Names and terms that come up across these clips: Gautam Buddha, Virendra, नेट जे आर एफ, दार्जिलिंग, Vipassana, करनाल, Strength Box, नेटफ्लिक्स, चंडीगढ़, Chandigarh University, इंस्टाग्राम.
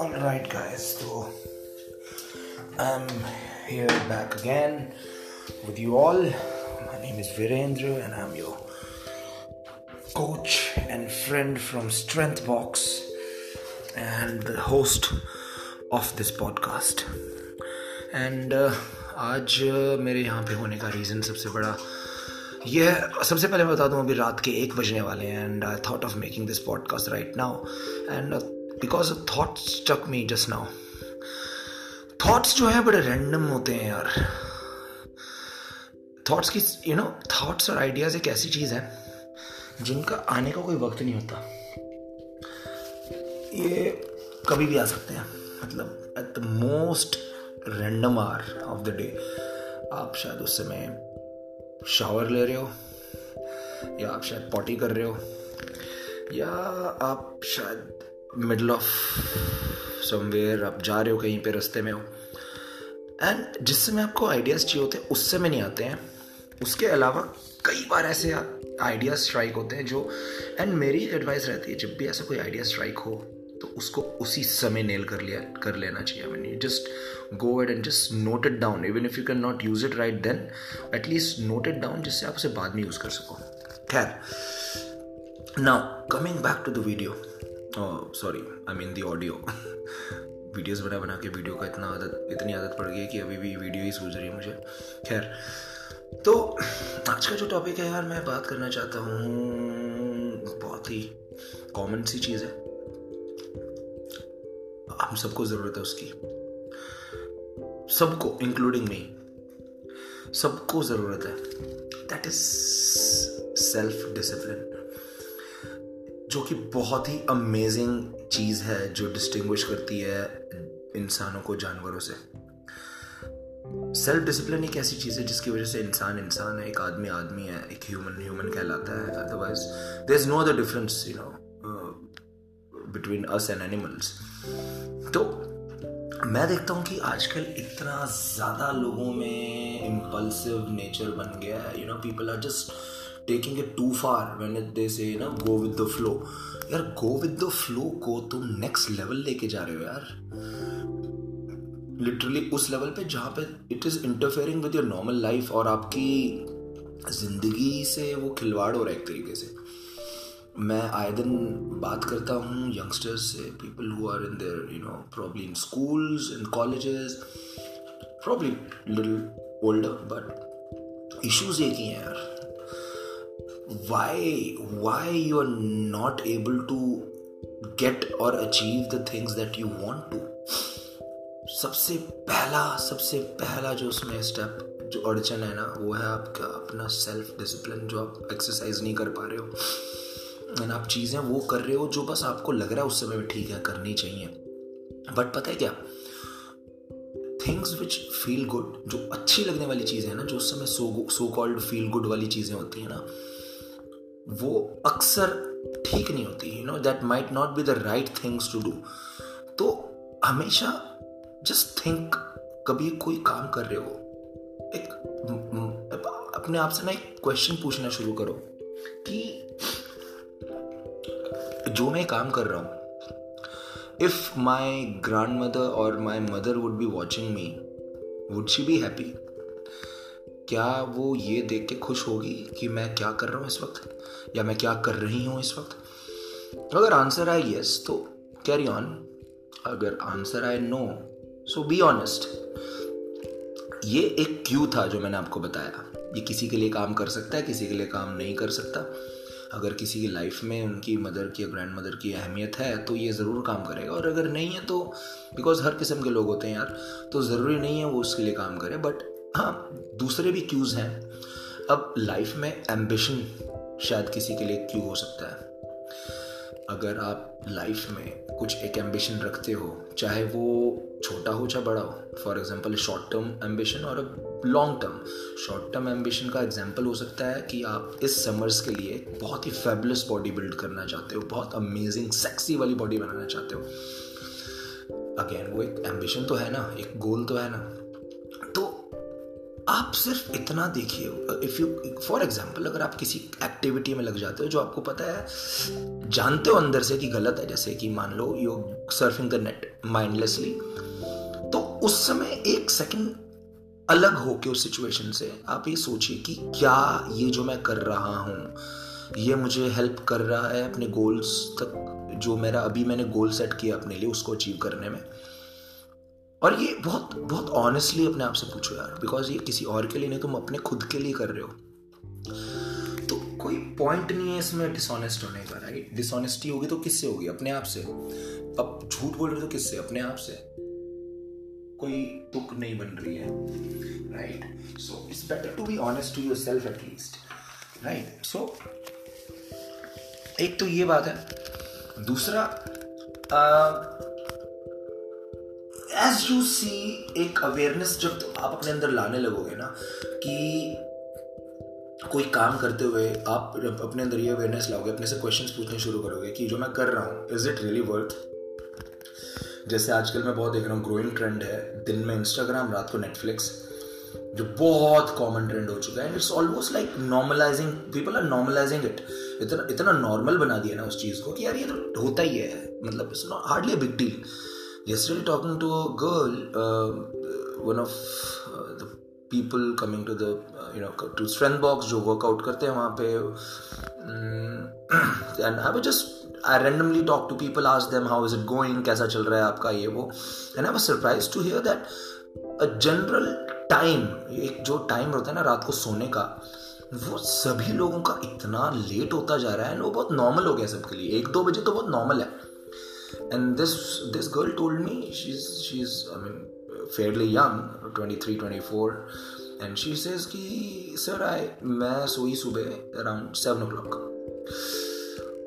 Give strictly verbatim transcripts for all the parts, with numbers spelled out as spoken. Alright guys, so I'm here back again with you all. My name is Virendra and I'm your coach and friend from Strength Box and the host of this podcast. And uh, आज uh, मेरे यहाँ पे होने का reason सबसे बड़ा ये है. सबसे पहले मैं बता दूँ अभी रात के एक बजने वाले हैं and I thought of making this podcast right now and uh, because a thought struck me just now. Thoughts जो है बड़े random होते हैं यार. Thoughts की you know thoughts और ideas एक ऐसी चीज़ है जिनका आने का कोई वक्त नहीं होता. ये कभी भी आ सकते हैं, मतलब at the most random hour of the day. आप शायद उस समय shower ले रहे हो, या आप शायद potty कर रहे हो, या आप शायद मिडल ऑफ समवेयर आप जा रहे हो, कहीं पे रास्ते में हो. एंड जिस समय आपको आइडियाज़ चाहिए होते हैं उस समय नहीं आते हैं. उसके अलावा कई बार ऐसे आइडियाज़ स्ट्राइक होते हैं जो एंड मेरी एडवाइस रहती है जब भी ऐसा कोई आइडिया स्ट्राइक हो तो उसको उसी समय नेल कर लिया कर लेना चाहिए. I mean just go ahead and just note it down. Even if you can not use it right then at least note it down, जिससे आप उसे बाद में यूज़ कर सको. खैर, now coming back to the video, sorry I mean the audio. Videos बना बना के वीडियो का इतना आदत इतनी आदत पड़ गई है कि अभी भी वीडियो ही सूझ रही है मुझे. खैर, तो आज का जो टॉपिक है यार, मैं बात करना चाहता हूँ, बहुत ही कॉमन सी चीज़ है, हम सबको ज़रूरत है उसकी, सबको इंक्लूडिंग मी, सबको ज़रूरत है. दैट इज़ सेल्फ डिसिप्लिन, जो कि बहुत ही अमेजिंग चीज़ है जो डिस्टिंग्विश करती है इंसानों को जानवरों से. सेल्फ डिसिप्लिन एक ऐसी चीज़ है जिसकी वजह से इंसान इंसान है, एक आदमी आदमी है, एक ह्यूमन ह्यूमन कहलाता है. Otherwise there is no other difference you know between us and animals. तो मैं देखता हूँ कि आजकल इतना ज़्यादा लोगों में इम्पल्सिव नेचर बन गया है. You know people are just taking it too far when they say ना go with the flow. यार go with the flow को तुम next level लेके जा रहे हो यार, literally उस level पे जहाँ पे it is interfering with your normal life और आपकी जिंदगी से वो खिलवाड़ हो रहा है एक तरीके से. मैं आए दिन बात करता हूँ youngsters से, people who are in their you know probably in schools and colleges, probably little older, but issues एक ही हैं यार. why why you are not able to get or achieve the things that you want to. सबसे पहला सबसे पहला जो उसमें step जो अड़चन है ना, वो है आपका अपना सेल्फ डिसिप्लिन, जो आप एक्सरसाइज नहीं कर पा रहे हो एंड आप चीज़ें वो कर रहे हो जो बस आपको लग रहा है उस समय में ठीक है, करनी चाहिए. बट पता है क्या, थिंग्स विच फील गुड, जो अच्छी लगने वाली चीज़ें हैं ना, जो उस समय so so called feel good वाली चीज़ें होती हैं ना, वो अक्सर ठीक नहीं होती. You know that might not be the right things to do. तो हमेशा जस्ट थिंक, कभी कोई काम कर रहे हो एक अपने आप से ना एक क्वेश्चन पूछना शुरू करो कि जो मैं काम कर रहा हूँ, इफ माई ग्रैंड मदर और my mother would be watching me, would she be happy? क्या वो ये देख के खुश होगी कि मैं क्या कर रहा हूँ इस वक्त, या मैं क्या कर रही हूँ इस वक्त? अगर आंसर आए येस तो कैरी ऑन, अगर आंसर आए नो सो बी ऑनेस्ट. ये एक क्यू था जो मैंने आपको बताया. ये किसी के लिए काम कर सकता है, किसी के लिए काम नहीं कर सकता. अगर किसी की लाइफ में उनकी मदर की या ग्रैंड मदर की अहमियत है तो ये ज़रूर काम करेगा, और अगर नहीं है तो, बिकॉज हर किस्म के लोग होते हैं यार, तो ज़रूरी नहीं है वो उसके लिए काम करे. बट हाँ, दूसरे भी क्यूज़ हैं. अब लाइफ में एम्बिशन शायद किसी के लिए क्यू हो सकता है. अगर आप लाइफ में कुछ एक एम्बिशन रखते हो, चाहे वो छोटा हो चाहे बड़ा हो, for example short term ambition और अब long term. Short term ambition का एग्जांपल हो सकता है कि आप इस समर्स के लिए बहुत ही फैबुलस बॉडी बिल्ड करना चाहते हो, बहुत अमेजिंग सेक्सी वाली बॉडी बनाना चाहते हो. अगेन वो एक एम्बिशन तो है ना, एक गोल तो है ना. तो आप सिर्फ इतना देखिए, इफ़ यू फॉर एग्जाम्पल अगर आप किसी एक्टिविटी में लग जाते हो जो आपको पता है, जानते हो अंदर से कि गलत है, जैसे कि मान लो you surfing the net mindlessly, तो उस समय एक सेकंड अलग होके उस सिचुएशन से आप ये सोचिए कि क्या ये जो मैं कर रहा हूँ ये मुझे हेल्प कर रहा है अपने गोल्स तक, जो मेरा अभी मैंने गोल सेट किया अपने लिए उसको अचीव करने में। और ये बहुत बहुत ऑनेस्टली अपने आप से पूछो यार, बिकॉज ये किसी और के लिए नहीं, तुम अपने खुद के लिए कर रहे हो। तो कोई पॉइंट नहीं है इसमें डिसऑनेस्ट होने का, राइट? डिसऑनेस्टी होगी तो किससे होगी? अपने आप से। अब झूठ बोल रहे हो तो किससे? अपने आप से। कोई तुक नहीं बन रही है, right? So it's better to be honest to yourself at least, right? So एक तो ये बात है। दूसरा uh, As you see, एक अवेयरनेस जब तो आप अपने अंदर लाने लगोगे ना, कि कोई काम करते हुए आप अपने अंदर ये अवेयरनेस लाओगे, अपने से क्वेश्चंस पूछने शुरू करोगे कि जो मैं कर रहा हूँ इज इट रियली वर्थ। जैसे आजकल मैं बहुत देख रहा हूँ, ग्रोइंग ट्रेंड है, दिन में इंस्टाग्राम, रात को नेटफ्लिक्स, जो बहुत कॉमन ट्रेंड हो चुका है। And it's almost like normalising, people are normalising it. इतना इतना नॉर्मल बना दिया ना उस चीज़ को कि यार ये तो होता ही है, मतलब it's not hardly a big deal. Yesterday talking to a girl, uh, one of uh, the people coming to the uh, you know to Strength Box जो workout करते हैं वहाँ पे, and I was just I randomly talk to people, ask them how is it going, कैसा चल रहा है आपका ये वो, and I was surprised to hear that a general time, एक जो time होता है ना रात को सोने का, वो सभी लोगों का इतना late होता जा रहा है और वो बहुत normal हो गया सबके लिए। एक दो बजे तो बहुत normal है। And this this girl told me, she's she's I mean fairly young, twenty-three, twenty-four, and she says कि sir I मैं सोई सुबह around seven o'clock.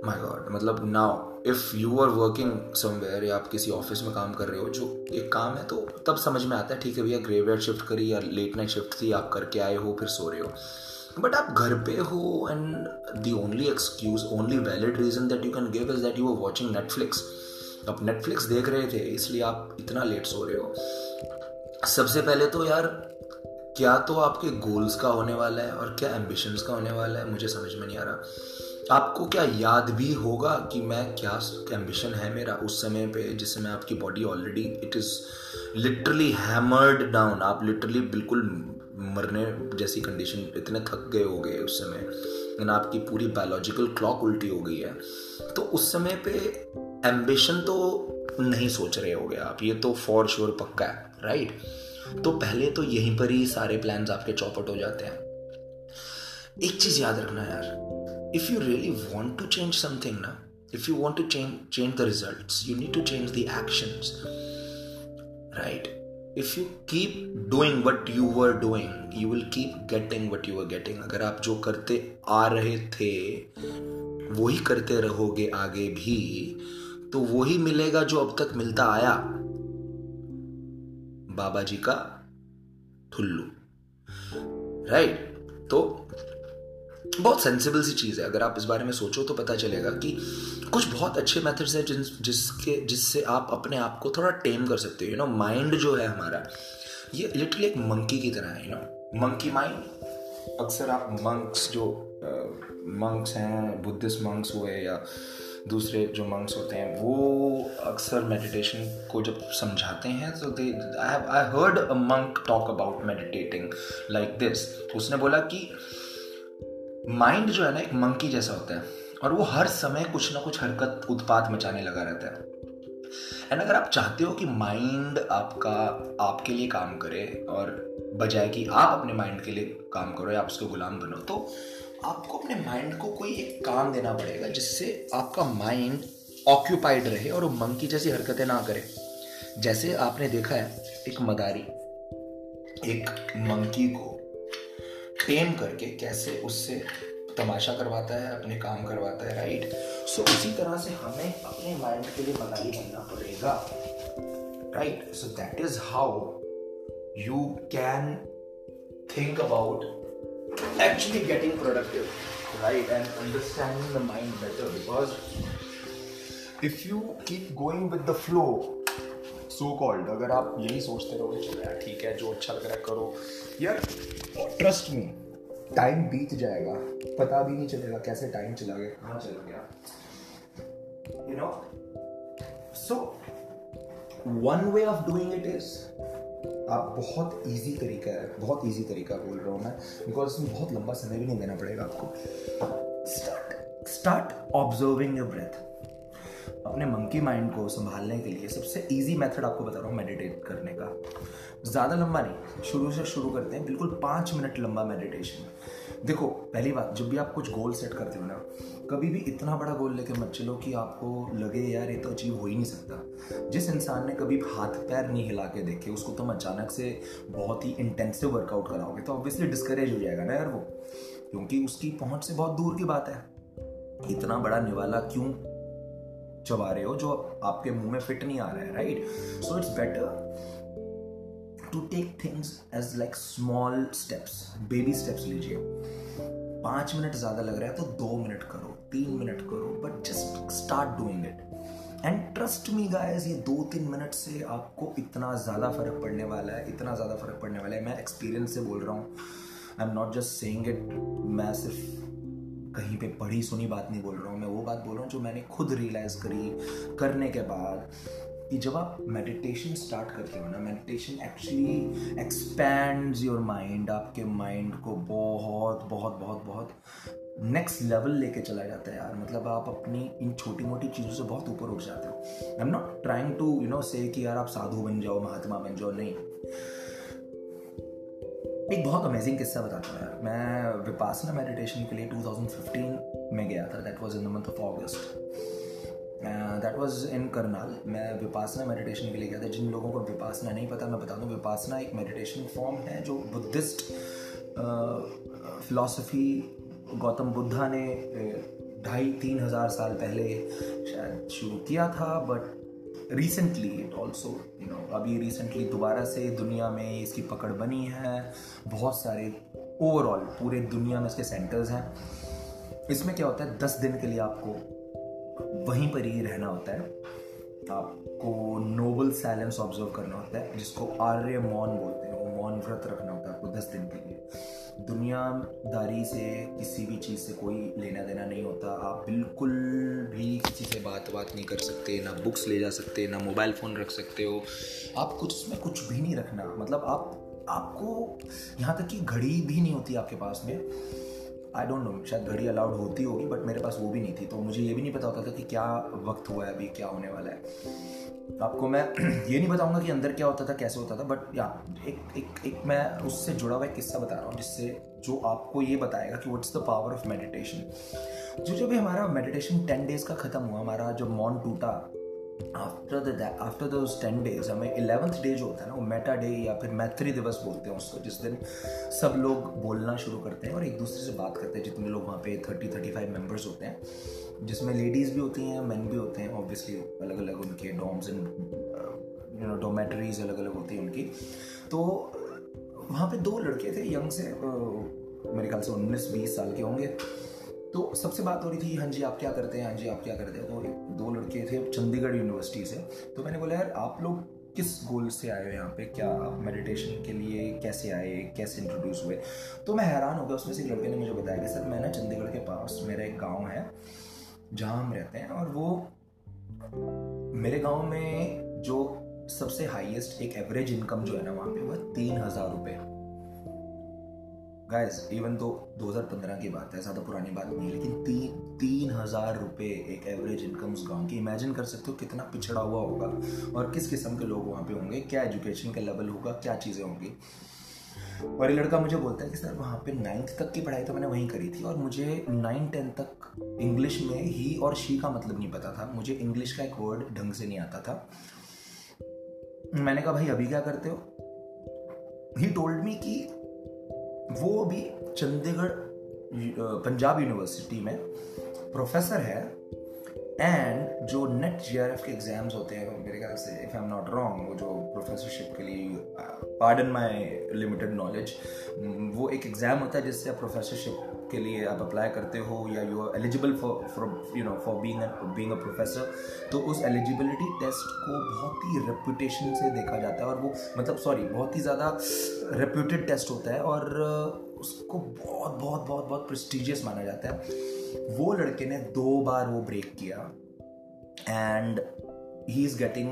My God, मतलब now if you are working somewhere या आप किसी office में काम कर रहे हो जो एक काम है, तो तब समझ में आता है, ठीक है भैया ग्रेवयार्ड शिफ्ट करी या लेट नाइट शिफ्ट थी, आप करके आए हो फिर सो रहे हो। बट आप घर पे हो, and the only excuse, only valid reason that you can give is that you are watching नेटफ्लिक्स। आप नेटफ्लिक्स देख रहे थे इसलिए आप इतना लेट सो रहे हो। सबसे पहले तो यार, क्या तो आपके गोल्स का होने वाला है और क्या एम्बिशंस का होने वाला है, मुझे समझ में नहीं आ रहा। आपको क्या याद भी होगा कि मैं क्या एम्बिशन है मेरा उस समय पे, जिसमें आपकी body already it is literally hammered down, आप लिटरली बिल्कुल मरने जैसी कंडीशन, इतने थक गए हो गए उस समय, यानी आपकी पूरी बायोलॉजिकल क्लॉक उल्टी हो गई है। तो उस समय पे एम्बिशन तो नहीं सोच रहे होगे आप, ये तो फॉर श्योर पक्का है, राइट? तो पहले तो यहीं पर ही सारे प्लान्स आपके चौपट हो जाते हैं। एक चीज़ याद रखना यार, if you really want to change something ना, if you want to change change the results, you need to change the actions, right? If you keep doing what you were doing, you will keep getting what you were getting. अगर आप जो करते आ रहे थे वही करते रहोगे आगे भी, तो वही मिलेगा जो अब तक मिलता आया। बाबा जी का ठुल्लू, राइट? तो बहुत सेंसिबल सी चीज़ है, अगर आप इस बारे में सोचो तो पता चलेगा कि कुछ बहुत अच्छे मेथड्स हैं जिन जिसके जिससे आप अपने आप को थोड़ा टेम कर सकते हो। यू नो, माइंड जो है हमारा, ये लिटरली एक मंकी की तरह है। You know, monkey mind. अक्सर आप मंक्स, जो मंक्स हैं, बुद्धिस्ट मंक्स हुए या दूसरे जो मंक्स होते हैं, वो अक्सर मेडिटेशन को जब समझाते हैं तो दे I heard a monk talk about meditating like this. उसने बोला कि माइंड जो है ना एक मंकी जैसा होता है और वो हर समय कुछ ना कुछ हरकत, उत्पात मचाने लगा रहता है। एंड अगर आप चाहते हो कि माइंड आपका आपके लिए काम करे और बजाय कि आप अपने माइंड के लिए काम करो या आप उसके गुलाम बनो, तो आपको अपने माइंड को कोई एक काम देना पड़ेगा जिससे आपका माइंड ऑक्यूपाइड रहे और वो मंकी जैसी हरकतें ना करे। जैसे आपने देखा है, एक मदारी एक मंकी को टेम करके कैसे उससे तमाशा करवाता है, अपने काम करवाता है, राइट? सो उसी तरह से हमें अपने माइंड के लिए मदारी बनना पड़ेगा, right? So that is how you can think about actually getting productive, right? And understanding the mind better, because if you keep going with the flow, so called, अगर आप यही सोचते रहोगे कि यार ठीक है जो अच्छा लग रहा है करो, यार ट्रस्ट मी टाइम बीत जाएगा, पता भी नहीं चलेगा कैसे टाइम चला गया, कहाँ चला गया, you know. So one way of doing it is, आप बहुत इजी तरीका है, बहुत इजी तरीका बोल रहा हूँ मैं बिकॉज इसमें बहुत लंबा समय भी नहीं देना पड़ेगा आपको. Start start observing your breath. अपने मंकी माइंड को संभालने के लिए सबसे इजी मेथड आपको बता रहा हूँ मेडिटेट करने का. ज़्यादा लंबा नहीं, शुरू से शुरू करते हैं, बिल्कुल पाँच मिनट लंबा मेडिटेशन. देखो पहली बात, जब भी आप कुछ गोल सेट करते हो ना, कभी भी इतना बड़ा गोल लेके मत चलो कि आपको लगे यार ये तो अचीव हो ही नहीं सकता. जिस इंसान ने कभी हाथ पैर नहीं हिला के देखे, उसको तुम तो अचानक से बहुत ही इंटेंसिव वर्कआउट कराओगे तो ऑब्वियसली डिस्करेज हो जाएगा ना यार वो, क्योंकि उसकी पहुंच से बहुत दूर की बात है. इतना बड़ा निवाला क्यों चबा रहे हो जो आपके मुँह में फिट नहीं आ रहा है, right. So it's better to take things as like small steps, baby steps. लीजिए पाँच मिनट ज़्यादा लग रहा है तो दो मिनट करो, तीन मिनट करो, but just start doing it. And trust me guys, ये दो तीन मिनट से आपको इतना ज़्यादा फ़र्क पड़ने वाला है, इतना ज़्यादा फ़र्क पड़ने वाला है. मैं एक्सपीरियंस से बोल रहा हूँ, I am not just saying it. मैं सिर्फ कहीं पे पढ़ी सुनी बात नहीं बोल रहा हूँ, मैं वो बात बोल रहा हूँ जो मैंने खुद रियलाइज़ करी करने के बाद. कि जब आप मेडिटेशन स्टार्ट करते हो ना, meditation actually expands your mind, आपके माइंड को बहुत बहुत बहुत बहुत नेक्स्ट लेवल लेके चला जाता है यार. मतलब आप अपनी इन छोटी मोटी चीज़ों से बहुत ऊपर उठ जाते हो. I am not trying to you know say कि यार आप साधु बन जाओ, महात्मा बन जाओ, नहीं. एक बहुत अमेजिंग किस्सा बताता हूँ यार. मैं विपासना मेडिटेशन के लिए दो हज़ार पंद्रह में गया था. That was in the month of August. That was in करनाल. मैं विपासना मेडिटेशन के लिए गया था. जिन लोगों को विपासना नहीं पता मैं बता दूँ, विपासना एक मेडिटेशन फॉर्म है जो बुद्धिस्ट फिलॉसफी गौतम बुद्धा ने ढाई तीन हज़ार साल पहले शायद शुरू किया था. But recently it also you know अभी रिसेंटली दोबारा से दुनिया में इसकी पकड़ बनी है. बहुत सारे ओवरऑल पूरे दुनिया में इसके सेंटर्स हैं. इसमें क्या होता है, दस दिन के लिए आपको वहीं पर ही रहना होता है. आपको नोबल साइलेंस ऑब्जर्व करना होता है जिसको आर्य मौन बोलते हैं. वो मौन व्रत रखना होता है आपको दस दिन के लिए. दुनियादारी से किसी भी चीज़ से कोई लेना देना नहीं होता. आप बिल्कुल भी किसी से बात बात नहीं कर सकते, ना बुक्स ले जा सकते, ना मोबाइल फ़ोन रख सकते हो. आप कुछ उसमें कुछ भी नहीं रखना. मतलब आप आपको यहाँ तक कि घड़ी भी नहीं होती आपके पास में. आई डोंट नो, शायद घड़ी अलाउड होती होगी बट मेरे पास वो भी नहीं थी. तो मुझे ये भी नहीं पता होता था कि क्या वक्त हुआ है, अभी क्या होने वाला है. आपको मैं ये नहीं बताऊंगा कि अंदर क्या होता था, कैसे होता था. बट या एक एक एक मैं उससे जुड़ा हुआ एक किस्सा बता रहा हूँ जिससे जो आपको ये बताएगा कि what's the power of meditation. जो जो भी हमारा मेडिटेशन टेन डेज़ का ख़त्म हुआ, हमारा जब मौन टूटा, after the after those ten days हमें इलेवंथ डे जो होता है ना, वो मेटा डे या फिर मैत्री दिवस बोलते हैं उसको, जिस दिन सब लोग बोलना शुरू करते हैं और एक दूसरे से बात करते हैं. जितने लोग वहाँ पे थर्टी थर्टी फाइव मेम्बर्स होते हैं, जिसमें लेडीज़ भी होती हैं, मेन भी होते हैं. ऑब्वियसली अलग अलग उनके Doms and you know dormitories अलग अलग होती हैं उनकी. तो वहाँ पर दो लड़के थे, यंग से मेरे ख्याल से उन्नीस बीस साल के होंगे. तो सबसे बात हो रही थी, हाँ जी आप क्या करते हैं, हाँ जी आप क्या करते हैं. तो दो लड़के थे चंडीगढ़ यूनिवर्सिटी से. तो मैंने बोला यार आप लोग किस गोल से आए हो यहाँ पे, क्या आप मेडिटेशन के लिए कैसे आए, कैसे इंट्रोड्यूस हुए. तो मैं हैरान हो गया. उसमें से एक लड़के ने मुझे बताया कि सर मैं ना चंडीगढ़ के पास मेरा एक गाँव है जहाँ हम रहते हैं, और वो मेरे गाँव में जो सबसे हाईएस्ट एक एवरेज इनकम जो है ना वहाँ पे, वह तीन हज़ार रुपये. गाइस इवन तो दो हज़ार पंद्रह की बात है, ज़्यादा पुरानी बात नहीं है, लेकिन ती, तीन हज़ार रुपये एक एवरेज इनकम उस गाँव की. इमेजिन कर सकते हो कितना पिछड़ा हुआ होगा और किस किस्म के लोग वहाँ पे होंगे, क्या एजुकेशन का लेवल होगा, क्या चीज़ें होंगी. और ये लड़का मुझे बोलता है कि सर वहाँ पे नाइन्थ तक की पढ़ाई तो मैंने वहीं करी थी, और मुझे नाइन टेन तक इंग्लिश में ही और शी का मतलब नहीं पता था. मुझे इंग्लिश का एक वर्ड ढंग से नहीं आता था. मैंने कहा भाई अभी क्या करते हो. ही टोल्ड मी कि वो भी चंडीगढ़ पंजाब यूनिवर्सिटी में प्रोफेसर है एंड जो नेट जे आर एफ के एग्जाम्स होते हैं मेरे ख्याल से if I am not wrong वो जो प्रोफेसरशिप के लिए पार्डन माई लिमिटेड नॉलेज वो एक एग्ज़ाम होता है जिससे आप प्रोफेसरशिप के लिए आप अप्लाई करते हो या you are eligible for for you know for being being a professor. तो उस एलिजिबिलिटी टेस्ट को बहुत ही रेपूटेशन से देखा जाता है और वो मतलब सॉरी बहुत ही ज़्यादा रेप्यूटेड टेस्ट होता है और उसको बहुत बहुत बहुत बहुत प्रेस्टीजियस माना जाता है। वो लड़के ने दो बार वो ब्रेक किया and he is getting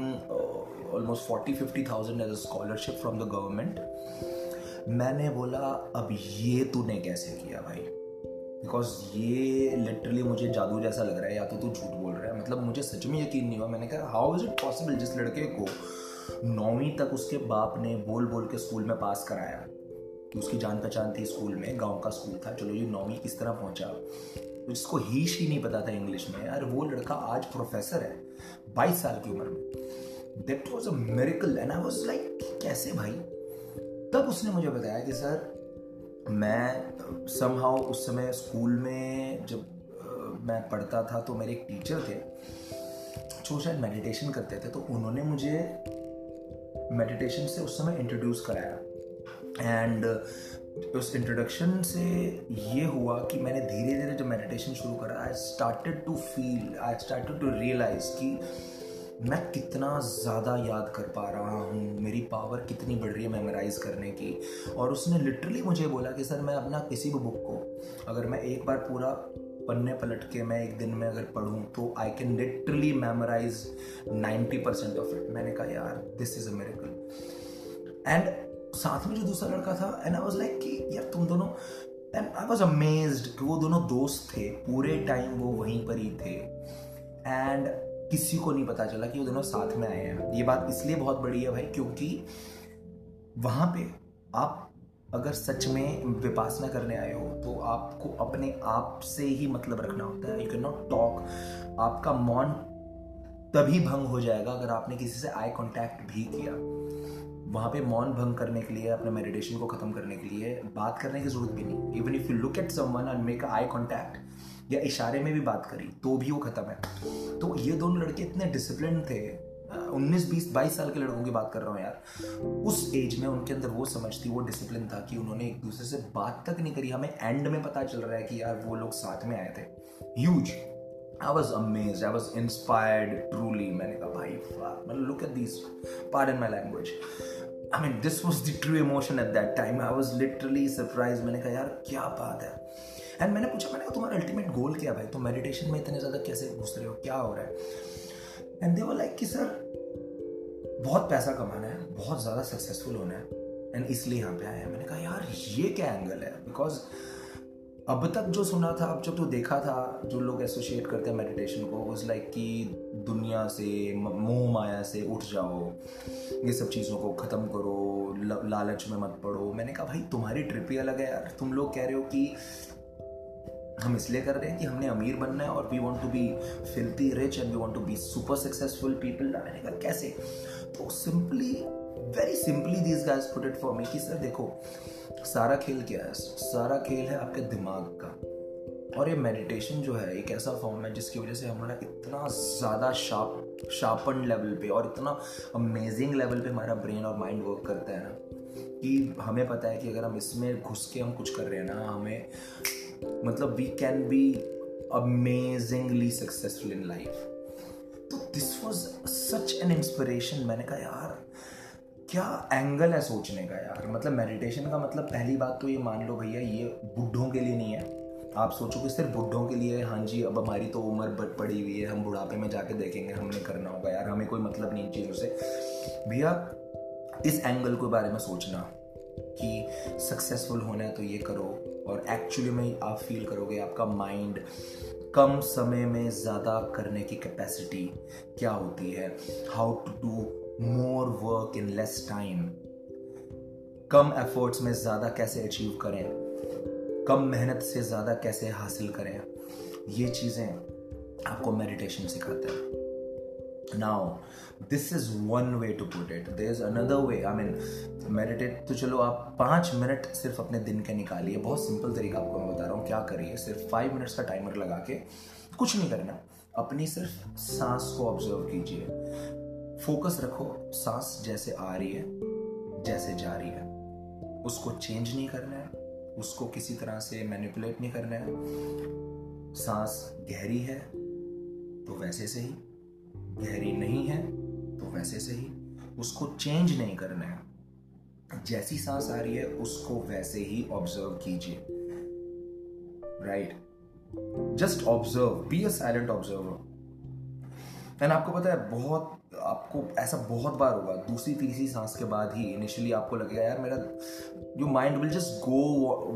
almost forty fifty thousand as a scholarship from the government. मैंने बोला अब ये तूने कैसे किया भाई, बिकॉज ये लिटरली मुझे जादू जैसा लग रहा है या तो तू झूठ बोल रहा है। मतलब मुझे सच में यकीन नहीं हुआ। मैंने कहा हाउ इज़ इट पॉसिबल, जिस लड़के को नौवीं तक उसके बाप ने बोल बोल के स्कूल में पास कराया कि उसकी जान पहचान थी स्कूल में, गाँव का स्कूल था, चलो ये नौवीं किस तरह पहुँचा, जिसको हीश ही नहीं पता था इंग्लिश में। यार वो लड़का आज प्रोफेसर है बाईस साल की उम्र में। That was a miracle and I was like कैसे भाई। तब उसने मुझे बताया कि सर मैं समहाउ उस समय स्कूल में जब uh, मैं पढ़ता था तो मेरे एक टीचर थे जो शायद मेडिटेशन करते थे, तो उन्होंने मुझे मेडिटेशन से उस समय इंट्रोड्यूस कराया। एंड उस इंट्रोडक्शन से ये हुआ कि मैंने धीरे धीरे जब मेडिटेशन शुरू करा I started to feel I started to realize कि मैं कितना ज़्यादा याद कर पा रहा हूँ, मेरी पावर कितनी बढ़ रही है मेमोराइज़ करने की। और उसने लिटरली मुझे बोला कि सर मैं अपना किसी भी बुक को अगर मैं एक बार पूरा पन्ने पलट के मैं एक दिन में अगर पढ़ूँ तो I can literally memorize ninety percent of it. मैंने कहा यार this is a miracle. And साथ में जो दूसरा लड़का था एंड आई वाज लाइक कि यार तुम दोनों, एंड आई वाज अमेज्ड कि वो दोनों दोस्त थे पूरे टाइम, वो वहीं पर ही थे एंड किसी को नहीं पता चला कि वो दोनों साथ में आए हैं। ये बात इसलिए बहुत बड़ी है भाई क्योंकि वहाँ पे आप अगर सच में विपासना करने आए हो तो आपको अपने आप से ही मतलब रखना होता है। यू कैन नॉट टॉक, आपका मौन तभी भंग हो जाएगा अगर आपने किसी से आई कॉन्टैक्ट भी किया। वहाँ पे मौन भंग करने के लिए, अपने मेडिटेशन को ख़त्म करने के लिए बात करने की ज़रूरत भी नहीं। Even if you look at someone and make a eye contact या इशारे में भी बात करी तो भी वो ख़त्म है। तो ये दोनों लड़के इतने डिसिप्लिन थे, उन्नीस बीस बाईस साल के लड़कों की बात कर रहा हूँ यार, उस एज में उनके अंदर वो समझ थी, वो डिसिप्लिन था कि उन्होंने एक दूसरे से बात तक नहीं करी। हमें एंड में पता चल रहा है कि यार वो लोग साथ में आए थे। Huge, I was amazed, I was inspired truly। मैंने कहा भाई fuck, मतलब look at these, pardon my language, I mean this was the true emotion at that time, I was literally surprised। मैंने कहा यार क्या बात है। एंड मैंने पूछा, मैंने कहा तुम्हारा अल्टीमेट गोल क्या है भाई, तुम मेडिटेशन में इतने ज़्यादा कैसे घुस रहे हो, क्या हो रहा है। एंड दे वर लाइक कि सर बहुत पैसा कमाना है, बहुत ज़्यादा सक्सेसफुल होना है एंड इसलिए यहाँ पे आए हैं। मैंने कहा यार ये क्या एंगल है, बिकॉज अब तक जो सुना था, अब जब तो देखा था जो लोग एसोशिएट करते हैं मेडिटेशन को, उस लाइक कि दुनिया से, मोह माया से उठ जाओ, ये सब चीज़ों को ख़त्म करो, ल, लालच में मत पड़ो। मैंने कहा भाई तुम्हारी ट्रिप ही अलग है यार। तुम लोग कह रहे हो कि हम इसलिए कर रहे हैं कि हमने अमीर बनना है और we want to be filthy rich and we want to be super successful people. मैंने कहा कैसे, तो simply very simply this guys put it for me कि सर देखो सारा खेल क्या है, सारा खेल है आपके दिमाग का। और ये मेडिटेशन जो है एक ऐसा फॉर्म है जिसकी वजह से हमारा इतना ज़्यादा शार्प शार्पन लेवल पे और इतना अमेजिंग लेवल पे हमारा ब्रेन और माइंड वर्क करता है ना कि हमें पता है कि अगर हम इसमें घुस के हम कुछ कर रहे हैं ना, हमें मतलब we can be amazingly successful in life. तो this was such an inspiration. मैंने कहा यार क्या एंगल है सोचने का यार। मतलब मेडिटेशन का मतलब पहली बात तो ये मान लो भैया ये बूढ़ों के लिए नहीं है। आप सोचो कि सिर्फ बूढ़ों के लिए, हाँ जी अब हमारी तो उम्र बढ़ पड़ी हुई है, हम बुढ़ापे में जाके देखेंगे हमने करना होगा यार, हमें कोई मतलब नहीं इन चीज़ों से। भैया इस एंगल के बारे में सोचना कि सक्सेसफुल होना है तो ये करो और एक्चुअली में आप फील करोगे आपका माइंड कम समय में ज़्यादा करने की कैपेसिटी क्या होती है, how to do more work in less time, कम एफर्ट्स में ज़्यादा कैसे अचीव करें, कम मेहनत से ज़्यादा कैसे हासिल करें, ये चीज़ें आपको मेडिटेशन सिखाता है। Now this is one way to put it, there is another way. I mean meditate तो चलो आप पाँच मिनट सिर्फ अपने दिन के निकालिए। बहुत सिंपल तरीका आपको मैं बता रहा हूँ, क्या करिए सिर्फ फाइव मिनट्स का टाइमर लगा के कुछ नहीं करना, अपनी सिर्फ सांस को ऑब्जर्व कीजिए, फोकस रखो सांस जैसे आ रही है जैसे जा रही है, उसको चेंज नहीं करना है, उसको किसी तरह से मैनिपुलेट नहीं करना है। सांस गहरी है तो वैसे से ही, गहरी नहीं है तो वैसे से ही, उसको चेंज नहीं करना है। जैसी सांस आ रही है उसको वैसे ही ऑब्जर्व कीजिए, right? Just observe, be a silent observer. And आपको पता है, बहुत आपको ऐसा बहुत बार होगा, दूसरी तीसरी सांस के बाद ही इनिशियली आपको लगेगा यार मेरा जो mind will just go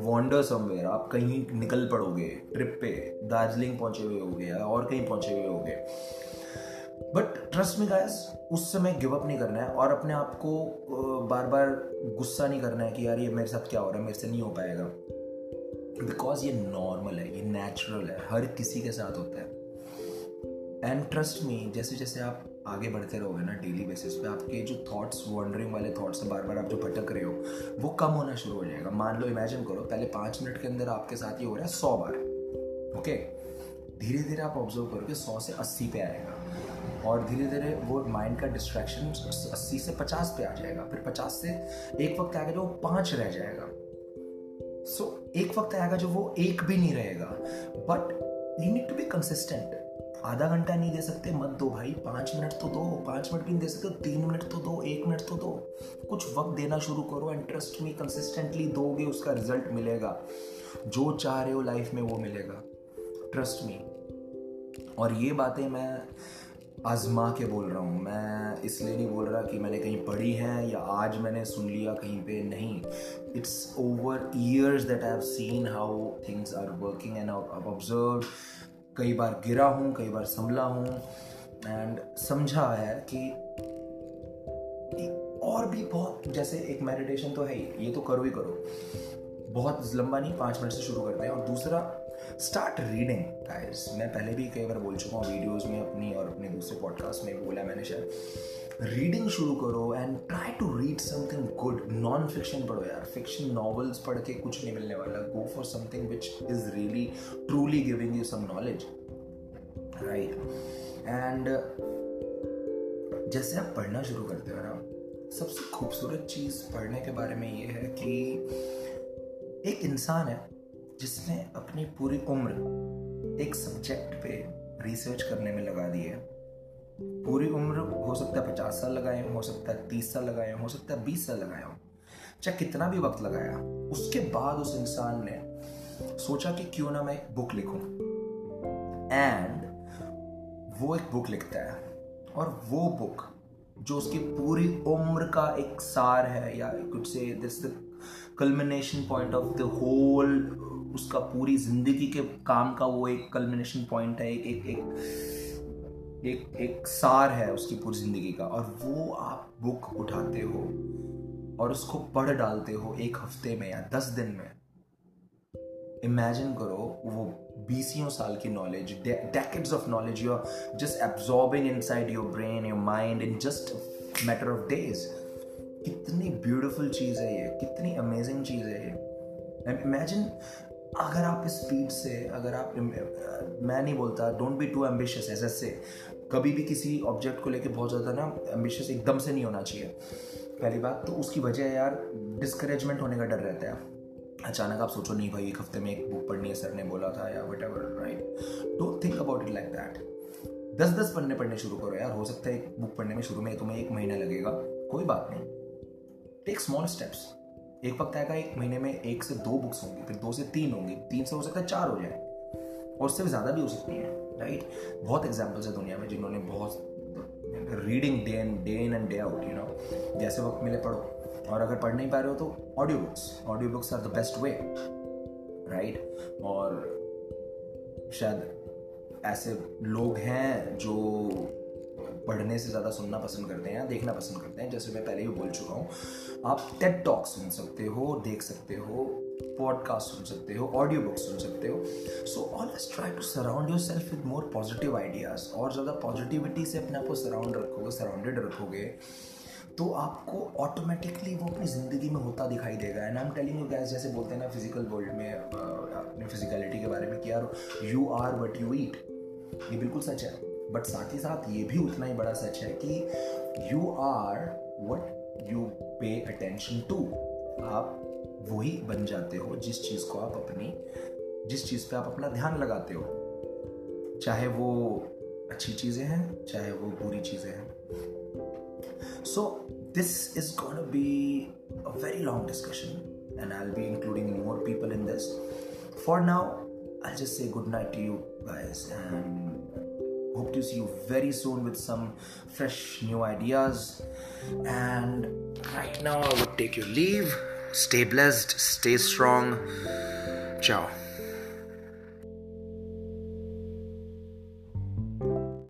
wander somewhere, आप कहीं निकल पड़ोगे ट्रिप पे, दार्जिलिंग पहुंचे हुए होगे या और कहीं पहुंचे हुए होगे। बट ट्रस्ट मी गाइस, उस समय गिव अप नहीं करना है और अपने आप को बार बार गुस्सा नहीं करना है कि यार ये मेरे साथ क्या हो रहा है, मेरे से नहीं हो पाएगा, बिकॉज ये नॉर्मल है, ये नेचुरल है, हर किसी के साथ होता है। एंड ट्रस्ट मी, जैसे जैसे आप आगे बढ़ते रहोगे ना डेली बेसिस पे, आपके जो थॉट्स, वॉन्डरिंग वाले थॉट्स से बार बार आप जो भटक रहे हो वो कम होना शुरू हो जाएगा। मान लो, इमेजिन करो पहले पाँच मिनट के अंदर आपके साथ ये हो रहा है सौ बार, ओके? धीरे धीरे आप ऑब्जर्व करोगे सौ से अस्सी पे आएगा और धीरे धीरे वो माइंड का डिस्ट्रैक्शन अस्सी से पचास पे आ जाएगा, फिर पचास से एक वक्त आएगा जो वो पाँच रह जाएगा। सो so, एक वक्त आएगा जो वो एक भी नहीं रहेगा। But you need to be consistent. आधा घंटा नहीं दे सकते मत दो भाई, पाँच मिनट तो दो, पाँच मिनट भी नहीं दे सकते तीन मिनट तो दो, एक मिनट तो दो, कुछ वक्त देना शुरू करो। एंड ट्रस्ट मी, कंसिस्टेंटली दोगे उसका रिजल्ट मिलेगा, जो चाह रहे हो लाइफ में वो मिलेगा, ट्रस्ट मी। और ये बातें मैं आजमा के बोल रहा हूँ, मैं इसलिए नहीं बोल रहा कि मैंने कहीं पढ़ी है या आज मैंने सुन लिया कहीं पे, नहीं। It's over years that I have seen how things are working and I observe. कई बार गिरा हूँ, कई बार संभला हूँ एंड समझा है कि और भी बहुत, जैसे एक मेडिटेशन तो है ही, ये तो करो ही करो, बहुत लंबा नहीं, पाँच मिनट से शुरू करते हैं। और दूसरा, स्टार्ट रीडिंग गाइस। मैं पहले भी कई बार बोल चुका हूँ वीडियोज़ में अपनी और अपने दूसरे पॉडकास्ट में बोला मैंने शायद, रीडिंग शुरू करो and try to read something good. Non fiction पढ़ो यार, फिक्शन नॉवेल्स पढ़ के कुछ नहीं मिलने वाला। Go for something which is really truly giving you some knowledge, right? And जैसे आप पढ़ना शुरू करते हो ना, सबसे खूबसूरत चीज़ पढ़ने के बारे में ये है कि एक इंसान है जिसने अपनी पूरी उम्र एक सब्जेक्ट पे रिसर्च करने में लगा दी है। पूरी उम्र, हो सकता है पचास साल लगाए हो, हो सकता है तीस साल लगाए हो, हो सकता है बीस साल लगाए हो, चाहे कितना भी वक्त लगाया। उसके बाद उस इंसान ने सोचा कि क्यों ना मैं एक बुक लिखूं, एंड वो एक बुक लिखता है। और वो बुक जो उसकी पूरी उम्र का एक सार है, या कुछ से this the culmination point of the whole, उसका पूरी जिंदगी के काम का वो एक कल्मिनेशन पॉइंट है, एक एक एक एक एक सार है उसकी पूरी जिंदगी का। और वो आप बुक उठाते हो और उसको पढ़ डालते हो एक हफ्ते में या दस दिन में। इमेजिन करो वो बीसियों साल की knowledge, decades of knowledge you are just absorbing inside your brain, your mind in just matter of days. कितनी ब्यूटीफुल चीज़ है ये, कितनी अमेजिंग चीज़ है ये। एंड इमेजिन, अगर आप इस स्पीड से, अगर आप, मैं नहीं बोलता डोंट बी टू एम्बिशियस, ऐसे से कभी भी किसी ऑब्जेक्ट को लेके बहुत ज़्यादा ना एम्बिशियस एकदम से नहीं होना चाहिए। पहली बात तो उसकी वजह है यार, डिस्करेजमेंट होने का डर रहता है। अचानक आप सोचो नहीं भाई एक हफ्ते में एक बुक पढ़नी है, सर ने बोला था, या whatever, right? Don't think about it like that. दस दस पन्ने पढ़ने शुरू करो यार। हो सकता है एक बुक पढ़ने में शुरू में तुम्हें एक महीना लगेगा, कोई बात नहीं, टेक स्मॉल स्टेप्स। एक वक्त आएगा एक महीने में एक से दो बुक्स होंगी, फिर दो से तीन होंगी, तीन से हो सकता है चार हो जाए, और उससे भी ज़्यादा भी हो सकती है, राइट? बहुत एग्जाम्पल्स है दुनिया में जिन्होंने बहुत reading day and day in and day out, you know, जैसे वक्त मिले पढ़ो। और अगर पढ़ नहीं पा रहे हो तो audio books, audio books are the best way, right? और शायद ऐसे लोग हैं जो पढ़ने से ज़्यादा सुनना पसंद करते हैं या देखना पसंद करते हैं, जैसे मैं पहले ही बोल चुका हूँ। आप टेड टॉक सुन सकते हो, देख सकते हो, पॉडकास्ट सुन सकते हो, ऑडियो बुक सुन सकते हो। So always try to surround your self with more positive ideas. और ज़्यादा पॉजिटिविटी से अपने आप को सराउंड रखोगे, सराउंडेड रखोगे, तो आपको ऑटोमेटिकली वो अपनी ज़िंदगी में होता दिखाई देगा। And I am telling you guys, जैसे बोलते हैं ना फिजिकल वर्ल्ड में अपने फिजिकलिटी के बारे में कि यार you are what you eat, ये बिल्कुल सच है, बट साथ ही साथ ये भी उतना ही बड़ा सच है कि you are what you pay attention to. आप वही बन जाते हो जिस चीज़ को आप अपनी जिस चीज़ पे आप अपना ध्यान लगाते हो, चाहे वो अच्छी चीज़ें हैं चाहे वो बुरी चीज़ें हैं। So this is gonna be a very long discussion and I will be including more people in this. For now I'll just say good night to you guys and hope to see you very soon with some fresh new ideas. And right now I would take your leave. Stay blessed, stay strong. Ciao.